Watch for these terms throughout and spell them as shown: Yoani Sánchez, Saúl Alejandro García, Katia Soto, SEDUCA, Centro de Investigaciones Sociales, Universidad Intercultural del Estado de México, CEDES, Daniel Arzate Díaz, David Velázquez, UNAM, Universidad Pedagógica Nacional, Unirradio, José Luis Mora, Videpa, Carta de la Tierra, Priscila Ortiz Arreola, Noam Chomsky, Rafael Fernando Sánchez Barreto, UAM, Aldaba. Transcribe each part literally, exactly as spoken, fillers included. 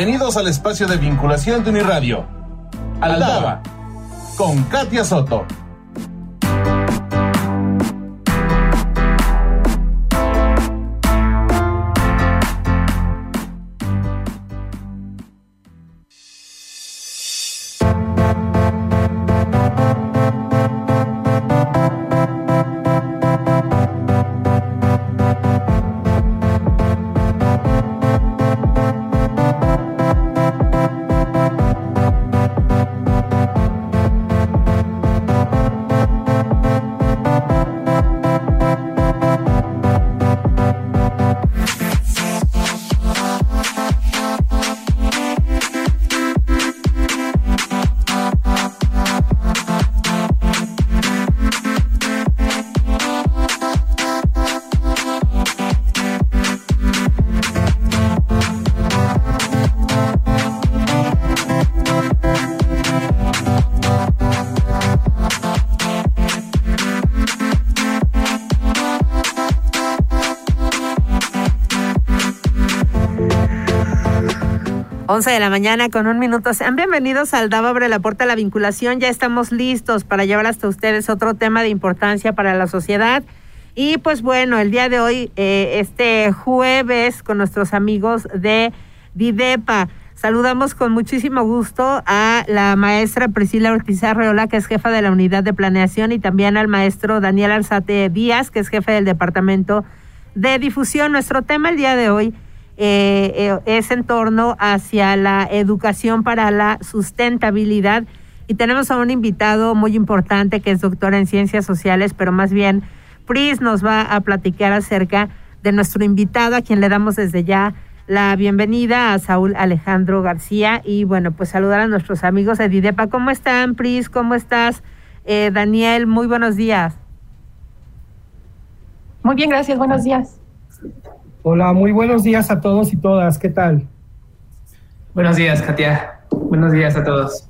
Bienvenidos al espacio de vinculación de Unirradio. Aldaba, con Katia Soto. once de la mañana con un minuto. Sean bienvenidos al Aldaba, abre la puerta a la vinculación. Ya estamos listos para llevar hasta ustedes otro tema de importancia para la sociedad. Y pues bueno, el día de hoy, eh, este jueves, con nuestros amigos de Videpa, saludamos con muchísimo gusto a la maestra Priscila Ortiz Arreola, que es jefa de la unidad de planeación, y también al maestro Daniel Arzate Díaz, que es jefe del departamento de difusión. Nuestro tema el día de hoy Eh, eh, es en torno hacia la educación para la sustentabilidad, y tenemos a un invitado muy importante que es doctora en ciencias sociales, pero más bien Pris nos va a platicar acerca de nuestro invitado, a quien le damos desde ya la bienvenida, a Saúl Alejandro García. Y bueno, pues saludar a nuestros amigos de Videpa. ¿Cómo están, Pris? ¿Cómo estás, eh, Daniel? Muy buenos días. Muy bien, gracias, buenos días. Hola, muy buenos días a todos y todas. ¿Qué tal? Buenos días, Katia. Buenos días a todos.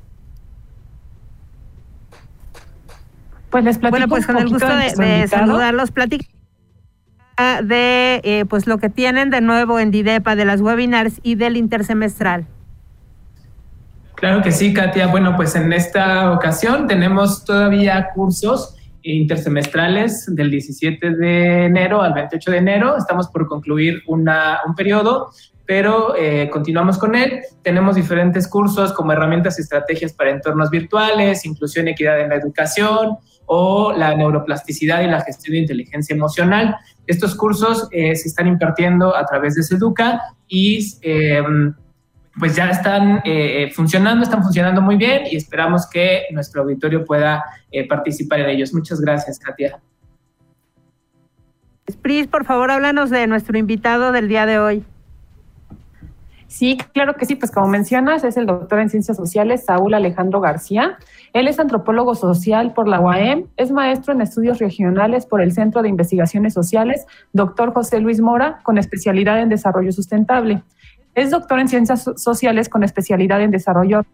Pues les platico. Bueno, pues con el gusto de, de saludarlos, platico de eh, pues lo que tienen de nuevo en Videpa, de las webinars y del intersemestral. Claro que sí, Katia. Bueno, pues en esta ocasión tenemos todavía cursos intersemestrales del diecisiete de enero al veintiocho de enero. Estamos por concluir una, un periodo, pero eh, continuamos con él. Tenemos diferentes cursos como herramientas y estrategias para entornos virtuales, inclusión y equidad en la educación, o la neuroplasticidad y la gestión de inteligencia emocional. Estos cursos eh, se están impartiendo a través de SEDUCA y eh, pues ya están eh, funcionando, están funcionando muy bien, y esperamos que nuestro auditorio pueda eh, participar en ellos. Muchas gracias, Katia. Pris, por favor, háblanos de nuestro invitado del día de hoy. Sí, claro que sí. Pues como mencionas, es el doctor en Ciencias Sociales, Saúl Alejandro García. Él es antropólogo social por la U A M, es maestro en estudios regionales por el Centro de Investigaciones Sociales, doctor José Luis Mora, con especialidad en desarrollo sustentable. Es doctor en Ciencias Sociales con especialidad en desarrollo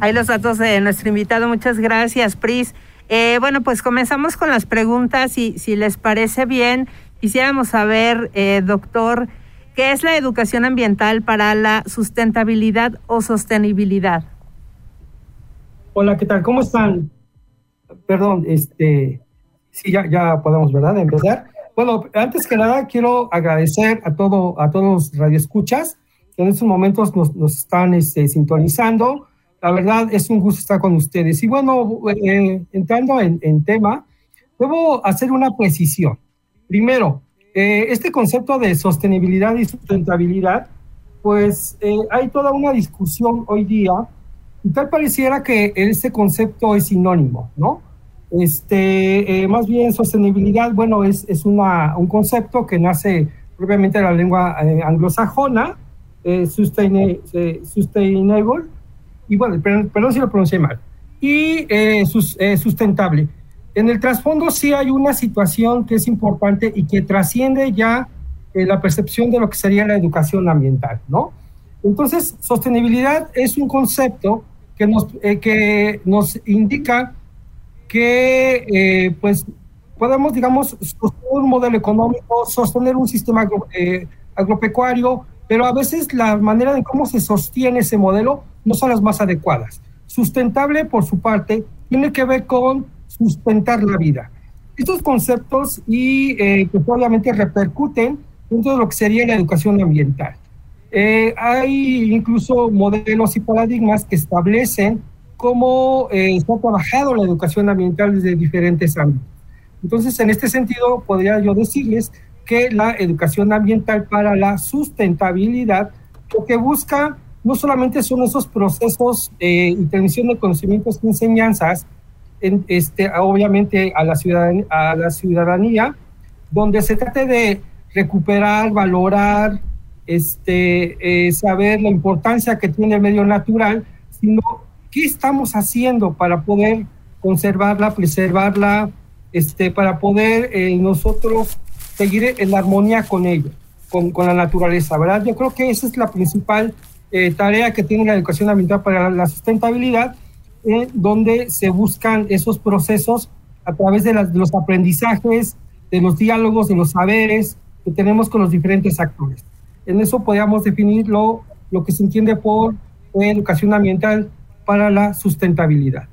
Ahí los datos de nuestro invitado. Muchas gracias, Pris. Eh, bueno, pues comenzamos con las preguntas, y si les parece bien, quisiéramos saber, eh, doctor, ¿qué es la educación ambiental para la sustentabilidad o sostenibilidad? Hola, ¿qué tal? ¿Cómo están? Perdón, este, sí, ya, ya podemos, ¿verdad?, empezar. Bueno, antes que nada, quiero agradecer a, todo, a todos los radioescuchas que en estos momentos nos, nos están este, sintonizando. La verdad es un gusto estar con ustedes. Y bueno, eh, entrando en, en tema, debo hacer una precisión. Primero, eh, este concepto de sostenibilidad y sustentabilidad, pues eh, hay toda una discusión hoy día, y tal pareciera que este concepto es sinónimo, ¿no? Este, eh, más bien sostenibilidad, bueno, es, es una, un concepto que nace propiamente de la lengua eh, anglosajona, eh, sustainable, eh, sustainable, y bueno, perdón, perdón si lo pronuncié mal, y eh, sus, eh, sustentable. En el trasfondo sí hay una situación que es importante y que trasciende ya eh, la percepción de lo que sería la educación ambiental, ¿no? Entonces, sostenibilidad es un concepto que nos, eh, que nos indica que, eh, pues, podemos, digamos, sostener un modelo económico, sostener un sistema agro, eh, agropecuario, pero a veces la manera de cómo se sostiene ese modelo no son las más adecuadas. Sustentable, por su parte, tiene que ver con sustentar la vida. Estos conceptos y eh, que obviamente repercuten dentro de lo que sería la educación ambiental. Eh, hay incluso modelos y paradigmas que establecen cómo eh, está trabajado la educación ambiental desde diferentes ámbitos. Entonces, en este sentido, podría yo decirles que la educación ambiental para la sustentabilidad lo que busca no solamente son esos procesos eh, y transmisión de conocimientos y enseñanzas, en, este, obviamente a la, ciudadan- a la ciudadanía, donde se trate de recuperar, valorar, este, eh, saber la importancia que tiene el medio natural, sino qué estamos haciendo para poder conservarla, preservarla, este, para poder eh, nosotros seguir en armonía con ella, con, con la naturaleza, ¿verdad? Yo creo que esa es la principal eh, tarea que tiene la educación ambiental para la sustentabilidad, eh, donde se buscan esos procesos a través de, las, de los aprendizajes, de los diálogos, de los saberes que tenemos con los diferentes actores. En eso podríamos definir lo, lo que se entiende por eh, educación ambiental para la sustentabilidad.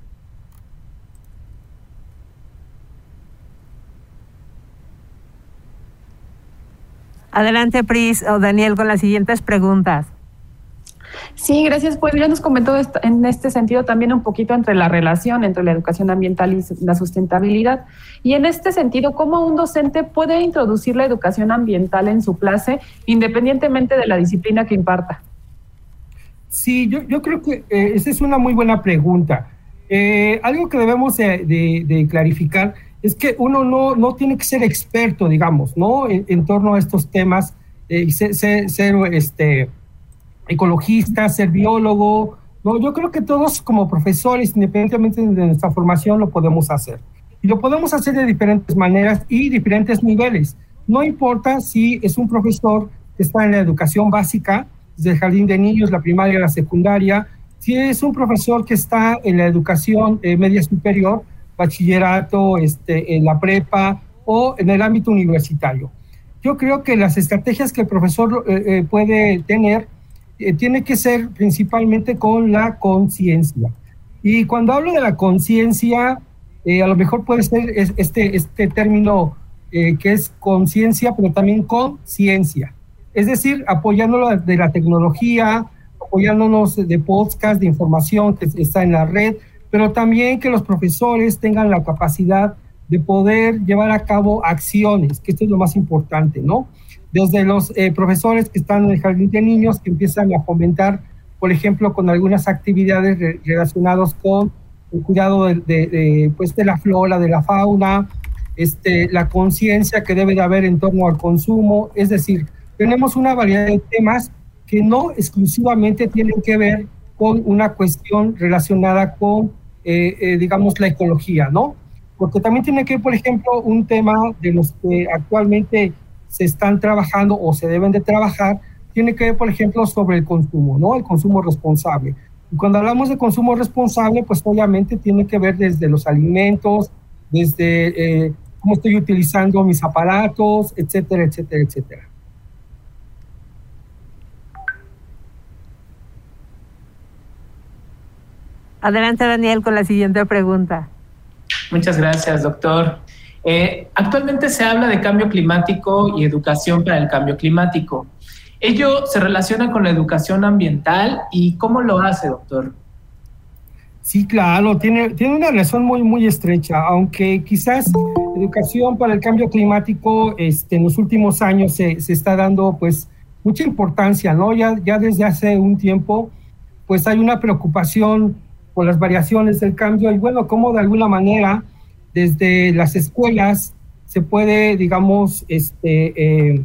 Adelante, Pris o Daniel, con las siguientes preguntas. Sí, gracias. Pues ya nos comentó en este sentido también un poquito entre la relación entre la educación ambiental y la sustentabilidad. Y en este sentido, ¿cómo un docente puede introducir la educación ambiental en su clase independientemente de la disciplina que imparta? Sí, yo, yo creo que eh, esa es una muy buena pregunta. Eh, algo que debemos de, de, de clarificar es que uno no, no tiene que ser experto, digamos, ¿no? En, en torno a estos temas, eh, ser, ser, ser este, ecologista, ser biólogo, ¿no? Yo creo que todos como profesores, independientemente de nuestra formación, lo podemos hacer. Y lo podemos hacer de diferentes maneras y diferentes niveles. No importa si es un profesor que está en la educación básica, desde el jardín de niños, la primaria, la secundaria, si es un profesor que está en la educación eh, media superior, bachillerato, este, en la prepa o en el ámbito universitario. Yo creo que las estrategias que el profesor eh, puede tener eh, tiene que ser principalmente con la conciencia. Y cuando hablo de la conciencia, eh, a lo mejor puede ser este, este término eh, que es conciencia, pero también conciencia. Es decir, apoyándolo de la tecnología, apoyándonos de podcast, de información que está en la red, pero también que los profesores tengan la capacidad de poder llevar a cabo acciones, que esto es lo más importante, ¿no? Desde los eh, profesores que están en el jardín de niños, que empiezan a fomentar, por ejemplo, con algunas actividades re- relacionadas con el cuidado de, de, de, pues, de la flora, de la fauna, este, la conciencia que debe de haber en torno al consumo. Es decir, tenemos una variedad de temas que no exclusivamente tienen que ver con una cuestión relacionada con Eh, eh, digamos, la ecología, ¿no? Porque también tiene que, por ejemplo, un tema de los que actualmente se están trabajando o se deben de trabajar, tiene que ver, por ejemplo, sobre el consumo, ¿no? El consumo responsable. Y cuando hablamos de consumo responsable, pues obviamente tiene que ver desde los alimentos, desde eh, cómo estoy utilizando mis aparatos, etcétera, etcétera, etcétera. Adelante, Daniel, con la siguiente pregunta. Muchas gracias, doctor. Eh, actualmente se habla de cambio climático y educación para el cambio climático. ¿Ello se relaciona con la educación ambiental y cómo lo hace, doctor? Sí, claro, tiene, tiene una relación muy, muy estrecha, aunque quizás educación para el cambio climático este, en los últimos años se, se está dando pues mucha importancia, ¿no? Ya, ya desde hace un tiempo pues hay una preocupación con las variaciones del cambio y bueno, cómo de alguna manera desde las escuelas se puede, digamos, este, eh,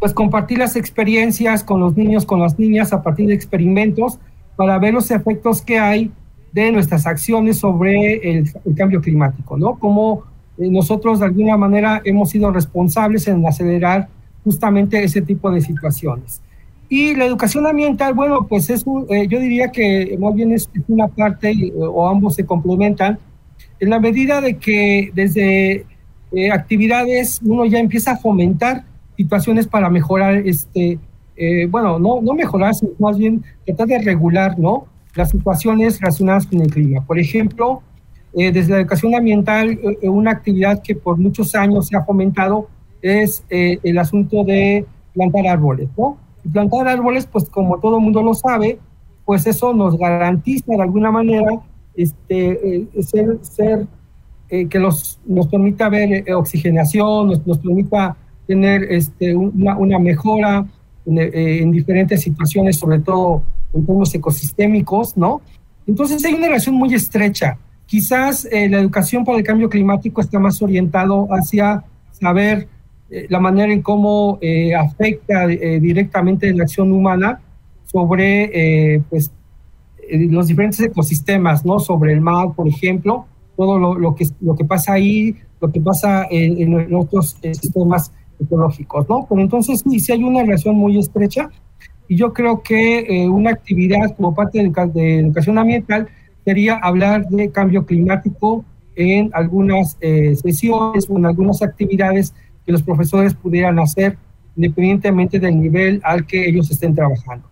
pues compartir las experiencias con los niños, con las niñas, a partir de experimentos para ver los efectos que hay de nuestras acciones sobre el, el cambio climático, ¿no? Cómo nosotros de alguna manera hemos sido responsables en acelerar justamente ese tipo de situaciones. Y la educación ambiental, bueno, pues es un, eh, yo diría que más bien es una parte eh, o ambos se complementan en la medida de que desde eh, actividades uno ya empieza a fomentar situaciones para mejorar, este, eh, bueno, no, no mejorar, sino más bien tratar de regular, ¿no?, las situaciones relacionadas con el clima. Por ejemplo, eh, desde la educación ambiental, eh, una actividad que por muchos años se ha fomentado es eh, el asunto de plantar árboles, ¿no? Y plantar árboles, pues como todo el mundo lo sabe, pues eso nos garantiza de alguna manera este, eh, ser, ser eh, que los, nos permita ver eh, oxigenación, nos, nos permita tener este, una, una mejora en, eh, en diferentes situaciones, sobre todo en términos ecosistémicos, ¿no? Entonces hay una relación muy estrecha. Quizás eh, la educación para el cambio climático está más orientado hacia saber la manera en cómo eh, afecta eh, directamente la acción humana sobre eh, pues, eh, los diferentes ecosistemas, ¿no? Sobre el mar, por ejemplo, todo lo, lo, que, lo que pasa ahí, lo que pasa en, en otros sistemas ecológicos, ¿no? Pero entonces sí, sí hay una relación muy estrecha y yo creo que eh, una actividad como parte de, de educación ambiental sería hablar de cambio climático en algunas eh, sesiones o en algunas actividades que los profesores pudieran hacer independientemente del nivel al que ellos estén trabajando.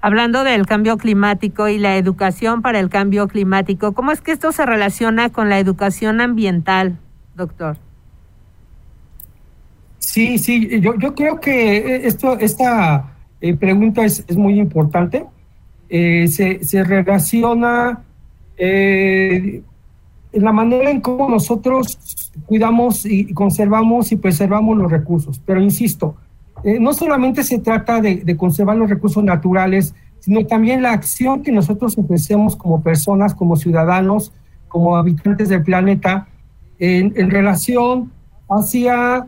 Hablando del cambio climático y la educación para el cambio climático, ¿cómo es que esto se relaciona con la educación ambiental, doctor? Sí, sí, yo, yo creo que esto, esta eh, pregunta es, es muy importante. Eh, se, se relaciona eh, en la manera en cómo nosotros cuidamos y conservamos y preservamos los recursos. Pero insisto, eh, no solamente se trata de, de conservar los recursos naturales, sino también la acción que nosotros ofrecemos como personas, como ciudadanos, como habitantes del planeta, en, en relación hacia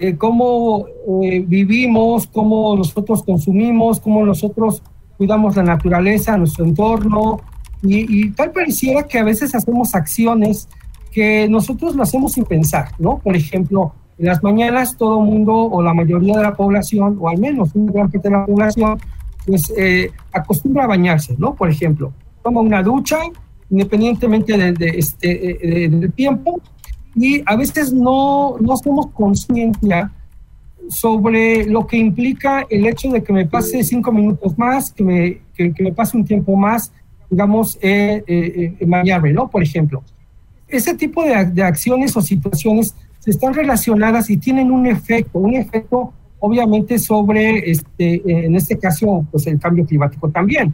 eh, cómo eh, vivimos, cómo nosotros consumimos, cómo nosotros cuidamos la naturaleza, nuestro entorno, y, y tal pareciera que a veces hacemos acciones que nosotros lo hacemos sin pensar, ¿no? Por ejemplo, en las mañanas todo el mundo o la mayoría de la población, o al menos una gran parte de la población, pues eh, acostumbra a bañarse, ¿no? Por ejemplo, toma una ducha, independientemente de, de este, de, del tiempo, y a veces no, no somos conscientes sobre lo que implica el hecho de que me pase cinco minutos más, que me, que, que me pase un tiempo más, digamos, eh, eh, eh, bañarme, ¿no? Por ejemplo. Ese tipo de, de acciones o situaciones se están relacionadas y tienen un efecto, un efecto obviamente sobre, este, en este caso, pues el cambio climático también.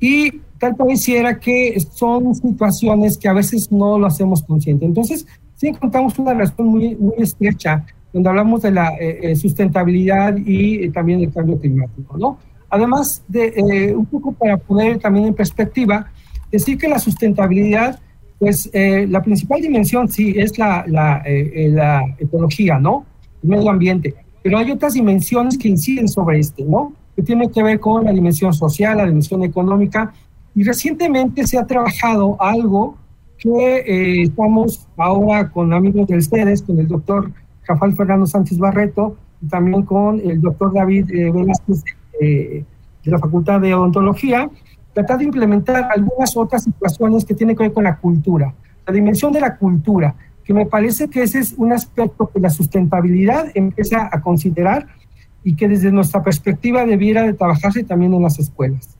Y tal pareciera que son situaciones que a veces no lo hacemos consciente. Entonces, sí encontramos una relación muy, muy estrecha donde hablamos de la eh, sustentabilidad y eh, también del cambio climático, ¿no? Además, de, eh, un poco para poner también en perspectiva, decir que la sustentabilidad Pues eh, la principal dimensión sí es la, la, eh, la ecología, ¿no? El medio ambiente. Pero hay otras dimensiones que inciden sobre este, ¿no? Que tienen que ver con la dimensión social, la dimensión económica. Y recientemente se ha trabajado algo que eh, estamos ahora con amigos del CEDES, con el doctor Rafael Fernando Sánchez Barreto, y también con el doctor David eh, Velázquez eh, de la Facultad de Odontología, tratar de implementar algunas otras situaciones que tienen que ver con la cultura, la dimensión de la cultura, que me parece que ese es un aspecto que la sustentabilidad empieza a considerar y que desde nuestra perspectiva debiera de trabajarse también en las escuelas.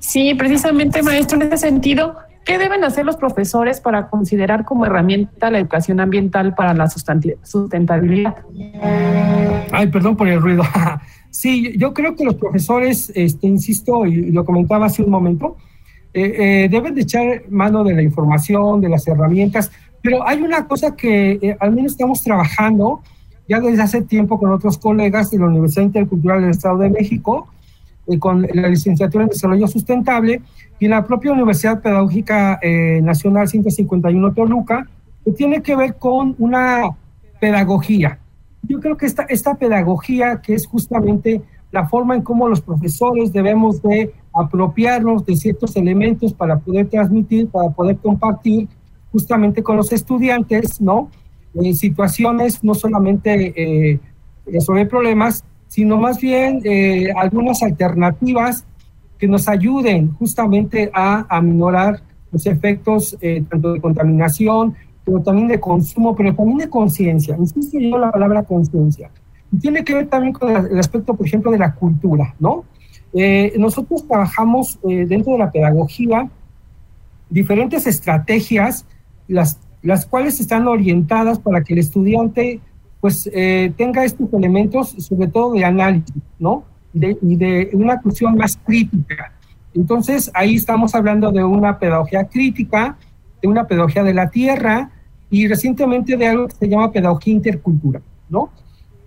Sí, precisamente, maestro, en ese sentido, ¿qué deben hacer los profesores para considerar como herramienta la educación ambiental para la sustentabilidad? Ay, perdón por el ruido. Sí, yo creo que los profesores, este, insisto, y lo comentaba hace un momento, eh, eh, deben de echar mano de la información, de las herramientas, pero hay una cosa que eh, al menos estamos trabajando ya desde hace tiempo con otros colegas de la Universidad Intercultural del Estado de México, eh, con la Licenciatura en Desarrollo Sustentable y la propia Universidad Pedagógica eh, Nacional ciento cincuenta y uno Toluca, que tiene que ver con una pedagogía. Yo creo que esta, esta pedagogía, que es justamente la forma en cómo los profesores debemos de apropiarnos de ciertos elementos para poder transmitir, para poder compartir justamente con los estudiantes, ¿no? Eh, situaciones no solamente eh, sobre problemas, sino más bien eh, algunas alternativas que nos ayuden justamente a aminorar los efectos eh, tanto de contaminación, pero también de consumo, pero también de conciencia. Insisto yo en la palabra conciencia. Y tiene que ver también con el aspecto, por ejemplo, de la cultura, ¿no? Eh, nosotros trabajamos eh, dentro de la pedagogía diferentes estrategias, las, las cuales están orientadas para que el estudiante pues eh, tenga estos elementos, sobre todo de análisis, ¿no? De, y de una cuestión más crítica. Entonces, ahí estamos hablando de una pedagogía crítica, de una pedagogía de la tierra y recientemente de algo que se llama pedagogía intercultural, ¿no?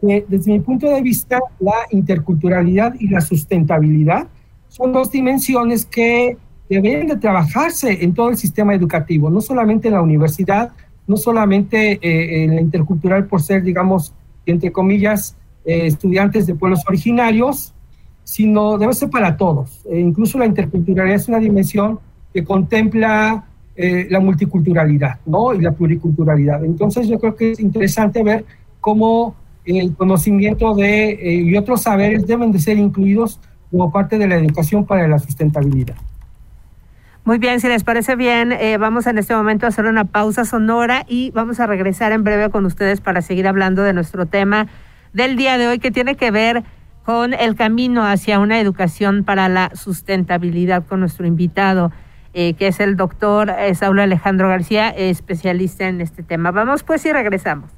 Eh, desde mi punto de vista, la interculturalidad y la sustentabilidad son dos dimensiones que deben de trabajarse en todo el sistema educativo, no solamente en la universidad, no solamente eh, en la intercultural por ser, digamos, entre comillas, eh, estudiantes de pueblos originarios, sino debe ser para todos. Eh, incluso la interculturalidad es una dimensión que contempla eh, la multiculturalidad, ¿no? Y la pluriculturalidad. Entonces yo creo que es interesante ver cómo el conocimiento de, eh, y otros saberes deben de ser incluidos como parte de la educación para la sustentabilidad. Muy bien, si les parece bien, eh, vamos en este momento a hacer una pausa sonora y vamos a regresar en breve con ustedes para seguir hablando de nuestro tema del día de hoy, que tiene que ver con el camino hacia una educación para la sustentabilidad, con nuestro invitado, eh, que es el doctor eh, Saúl Alejandro García, eh, especialista en este tema. Vamos pues y regresamos.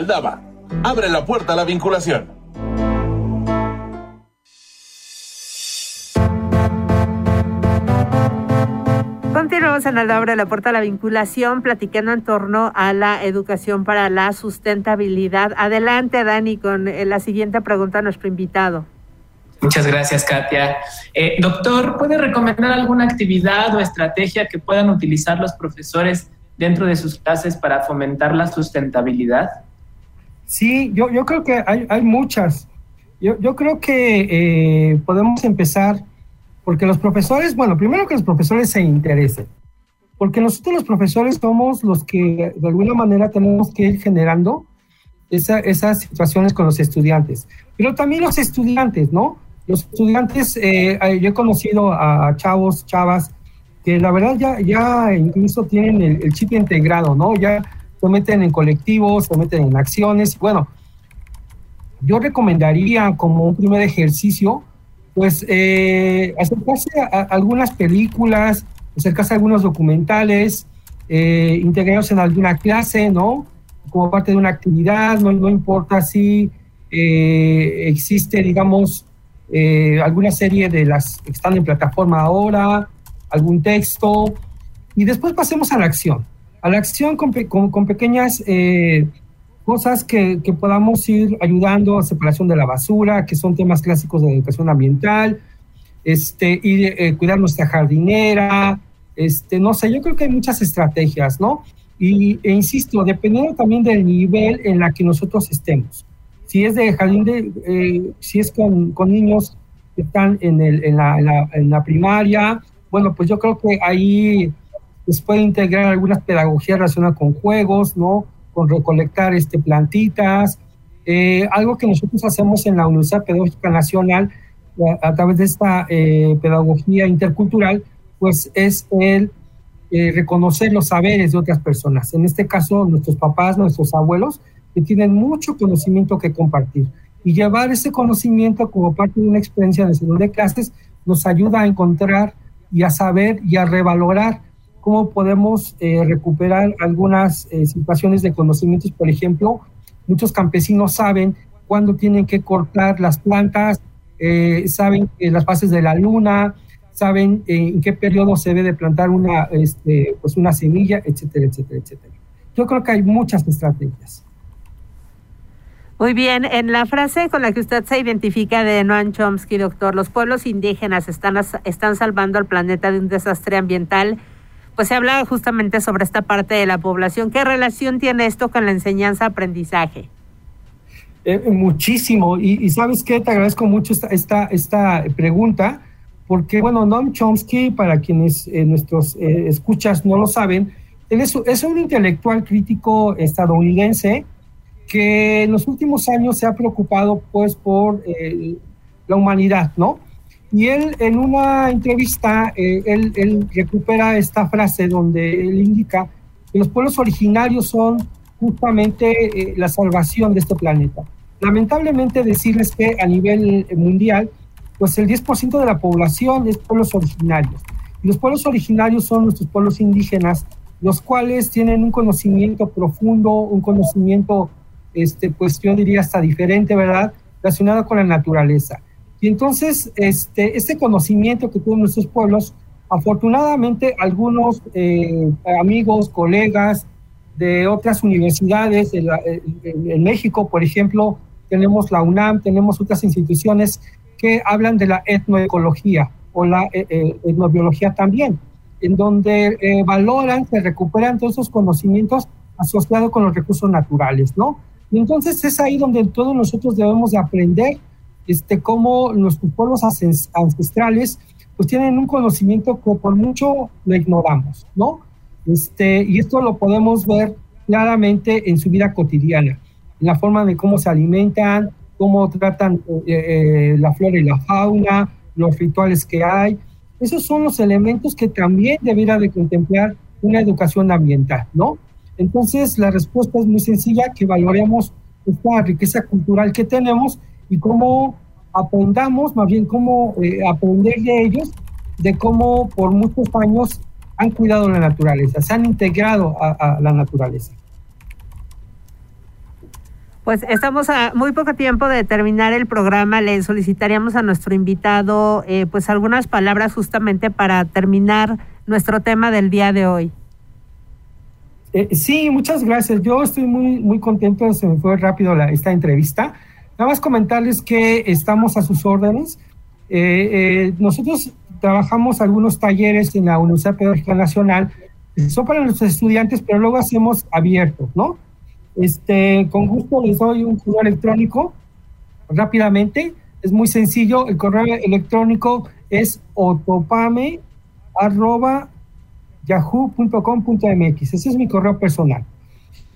Aldaba. Abre la puerta a la vinculación. Continuamos en Aldaba, abre la puerta a la vinculación, platicando en torno a la educación para la sustentabilidad. Adelante, Dani, con la siguiente pregunta a nuestro invitado. Muchas gracias, Katia. Eh, doctor, ¿puede recomendar alguna actividad o estrategia que puedan utilizar los profesores dentro de sus clases para fomentar la sustentabilidad? Sí, yo, yo creo que hay, hay muchas. Yo, yo creo que eh, podemos empezar porque los profesores, bueno, primero que los profesores se interesen, porque nosotros los profesores somos los que de alguna manera tenemos que ir generando esa, esas situaciones con los estudiantes. Pero también los estudiantes, ¿no? Los estudiantes, eh, yo he conocido a chavos, chavas, que la verdad ya, ya incluso tienen el, el chip integrado, ¿no? Ya se meten en colectivos, se meten en acciones. Bueno, yo recomendaría como un primer ejercicio, pues eh, acercarse a, a algunas películas, acercarse a algunos documentales, eh, integrarse en alguna clase, ¿no? Como parte de una actividad, no, no importa si eh, existe, digamos, eh, alguna serie de las que están en plataforma ahora, algún texto, y después pasemos a la acción, a la acción con, con, con pequeñas eh, cosas que, que podamos ir ayudando a separación de la basura, que son temas clásicos de educación ambiental, este, y eh, cuidar nuestra jardinera, este, no sé, yo creo que hay muchas estrategias, ¿no? Y, e insisto, dependiendo también del nivel en la que nosotros estemos. Si es de jardín, de, eh, si es con, con niños que están en, el, en, la, en, la, en la primaria, bueno, pues yo creo que ahí se puede integrar algunas pedagogías relacionadas con juegos, ¿no? Con recolectar este, plantitas. Eh, algo que nosotros hacemos en la Universidad Pedagógica Nacional a, a través de esta eh, pedagogía intercultural, pues es el eh, reconocer los saberes de otras personas. En este caso, nuestros papás, nuestros abuelos, que tienen mucho conocimiento que compartir. Y llevar ese conocimiento como parte de una experiencia en el salón de clases nos ayuda a encontrar y a saber y a revalorar cómo podemos eh, recuperar algunas eh, situaciones de conocimientos. Por ejemplo, muchos campesinos saben cuándo tienen que cortar las plantas, eh, saben eh, las fases de la luna, saben eh, en qué periodo se debe de plantar una, este, pues una semilla, etcétera, etcétera, etcétera. Yo creo que hay muchas estrategias. Muy bien, en la frase con la que usted se identifica de Noam Chomsky, doctor, los pueblos indígenas están, están salvando al planeta de un desastre ambiental, pues se habla justamente sobre esta parte de la población. ¿Qué relación tiene esto con la enseñanza-aprendizaje? Eh, muchísimo, y, y ¿sabes qué? Te agradezco mucho esta, esta, esta pregunta, porque, bueno, Noam Chomsky, para quienes eh, nuestros eh, escuchas no lo saben, él es, es un intelectual crítico estadounidense, que en los últimos años se ha preocupado pues por eh, la humanidad, ¿no? Y él en una entrevista, eh, él, él recupera esta frase donde él indica que los pueblos originarios son justamente eh, la salvación de este planeta. Lamentablemente decirles que a nivel mundial, pues el diez por ciento de la población es pueblos originarios. Y los pueblos originarios son nuestros pueblos indígenas, los cuales tienen un conocimiento profundo, un conocimiento Este, pues yo diría hasta diferente, ¿verdad?, relacionado con la naturaleza. Y entonces, este, este conocimiento que tienen nuestros pueblos, afortunadamente algunos eh, amigos, colegas de otras universidades, en, la, en, en México, por ejemplo, tenemos la UNAM, tenemos otras instituciones que hablan de la etnoecología o la eh, etnobiología también, en donde eh, valoran, se recuperan todos esos conocimientos asociados con los recursos naturales, ¿no? Y entonces es ahí donde todos nosotros debemos de aprender este, cómo nuestros pueblos ancestrales pues tienen un conocimiento que por mucho lo ignoramos, ¿no? Este, y esto lo podemos ver claramente en su vida cotidiana, en la forma de cómo se alimentan, cómo tratan eh, eh, la flora y la fauna, los rituales que hay. Esos son los elementos que también debiera de contemplar una educación ambiental, ¿no? Entonces, la respuesta es muy sencilla, que valoremos esta riqueza cultural que tenemos y cómo aprendamos, más bien cómo eh, aprender de ellos, de cómo por muchos años han cuidado la naturaleza, se han integrado a, a la naturaleza. Pues estamos a muy poco tiempo de terminar el programa. Le solicitaríamos a nuestro invitado eh, pues algunas palabras justamente para terminar nuestro tema del día de hoy. Eh, sí, muchas gracias. Yo estoy muy, muy contento. Se me fue rápido la, esta entrevista. Nada más comentarles que estamos a sus órdenes. Eh, eh, nosotros trabajamos algunos talleres en la Universidad Pedagógica Nacional. Son para nuestros estudiantes, pero luego hacemos abiertos, ¿no? Este, con gusto les doy un correo electrónico rápidamente, es muy sencillo. El correo electrónico es otopame arroba yahoo punto com punto mx. Ese es mi correo personal.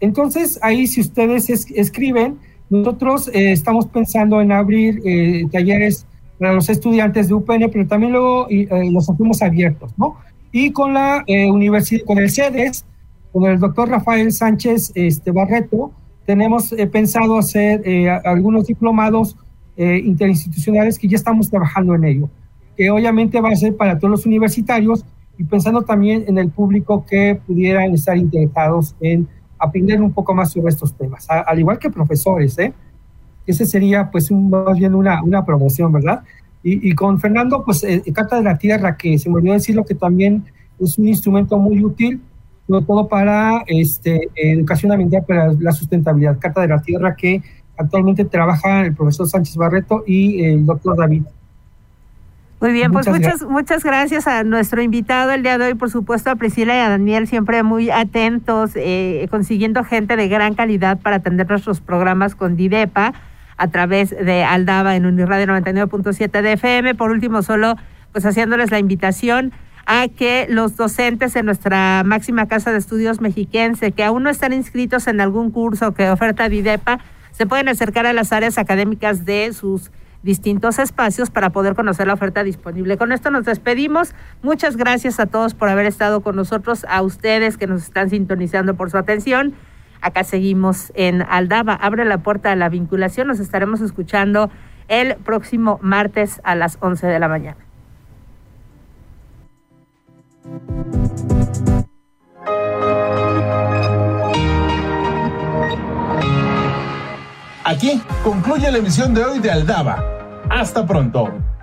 Entonces ahí, si ustedes es, escriben, nosotros eh, estamos pensando en abrir eh, talleres para los estudiantes de U P N, pero también luego eh, los hacemos abiertos, ¿no? Y con la eh, universidad, con el CEDES, con el doctor Rafael Sánchez este, Barreto, tenemos eh, pensado hacer eh, algunos diplomados eh, interinstitucionales que ya estamos trabajando en ello, que obviamente va a ser para todos los universitarios y pensando también en el público que pudieran estar interesados en aprender un poco más sobre estos temas, a, al igual que profesores, ¿eh? Ese sería pues un, más bien una, una promoción, ¿verdad? Y, y con Fernando, pues eh, Carta de la Tierra, que se me olvidó decirlo, que también es un instrumento muy útil, sobre todo para este, educación ambiental, para la sustentabilidad, Carta de la Tierra, que actualmente trabaja el profesor Sánchez Barreto y el doctor David. Muy bien, muchas pues muchas gracias. muchas gracias a nuestro invitado el día de hoy, por supuesto a Priscila y a Daniel, siempre muy atentos, eh, consiguiendo gente de gran calidad para atender nuestros programas con Videpa a través de Aldaba en Unirradio noventa y nueve punto siete de F M. Por último, solo pues haciéndoles la invitación a que los docentes en nuestra máxima casa de estudios mexiquense que aún no están inscritos en algún curso que oferta Videpa, se pueden acercar a las áreas académicas de sus distintos espacios para poder conocer la oferta disponible. Con esto nos despedimos. Muchas gracias a todos por haber estado con nosotros, a ustedes que nos están sintonizando por su atención. Acá seguimos en Aldaba, abre la puerta a la vinculación. Nos estaremos escuchando el próximo martes a las once de la mañana. Aquí concluye la emisión de hoy de Aldaba. Hasta pronto.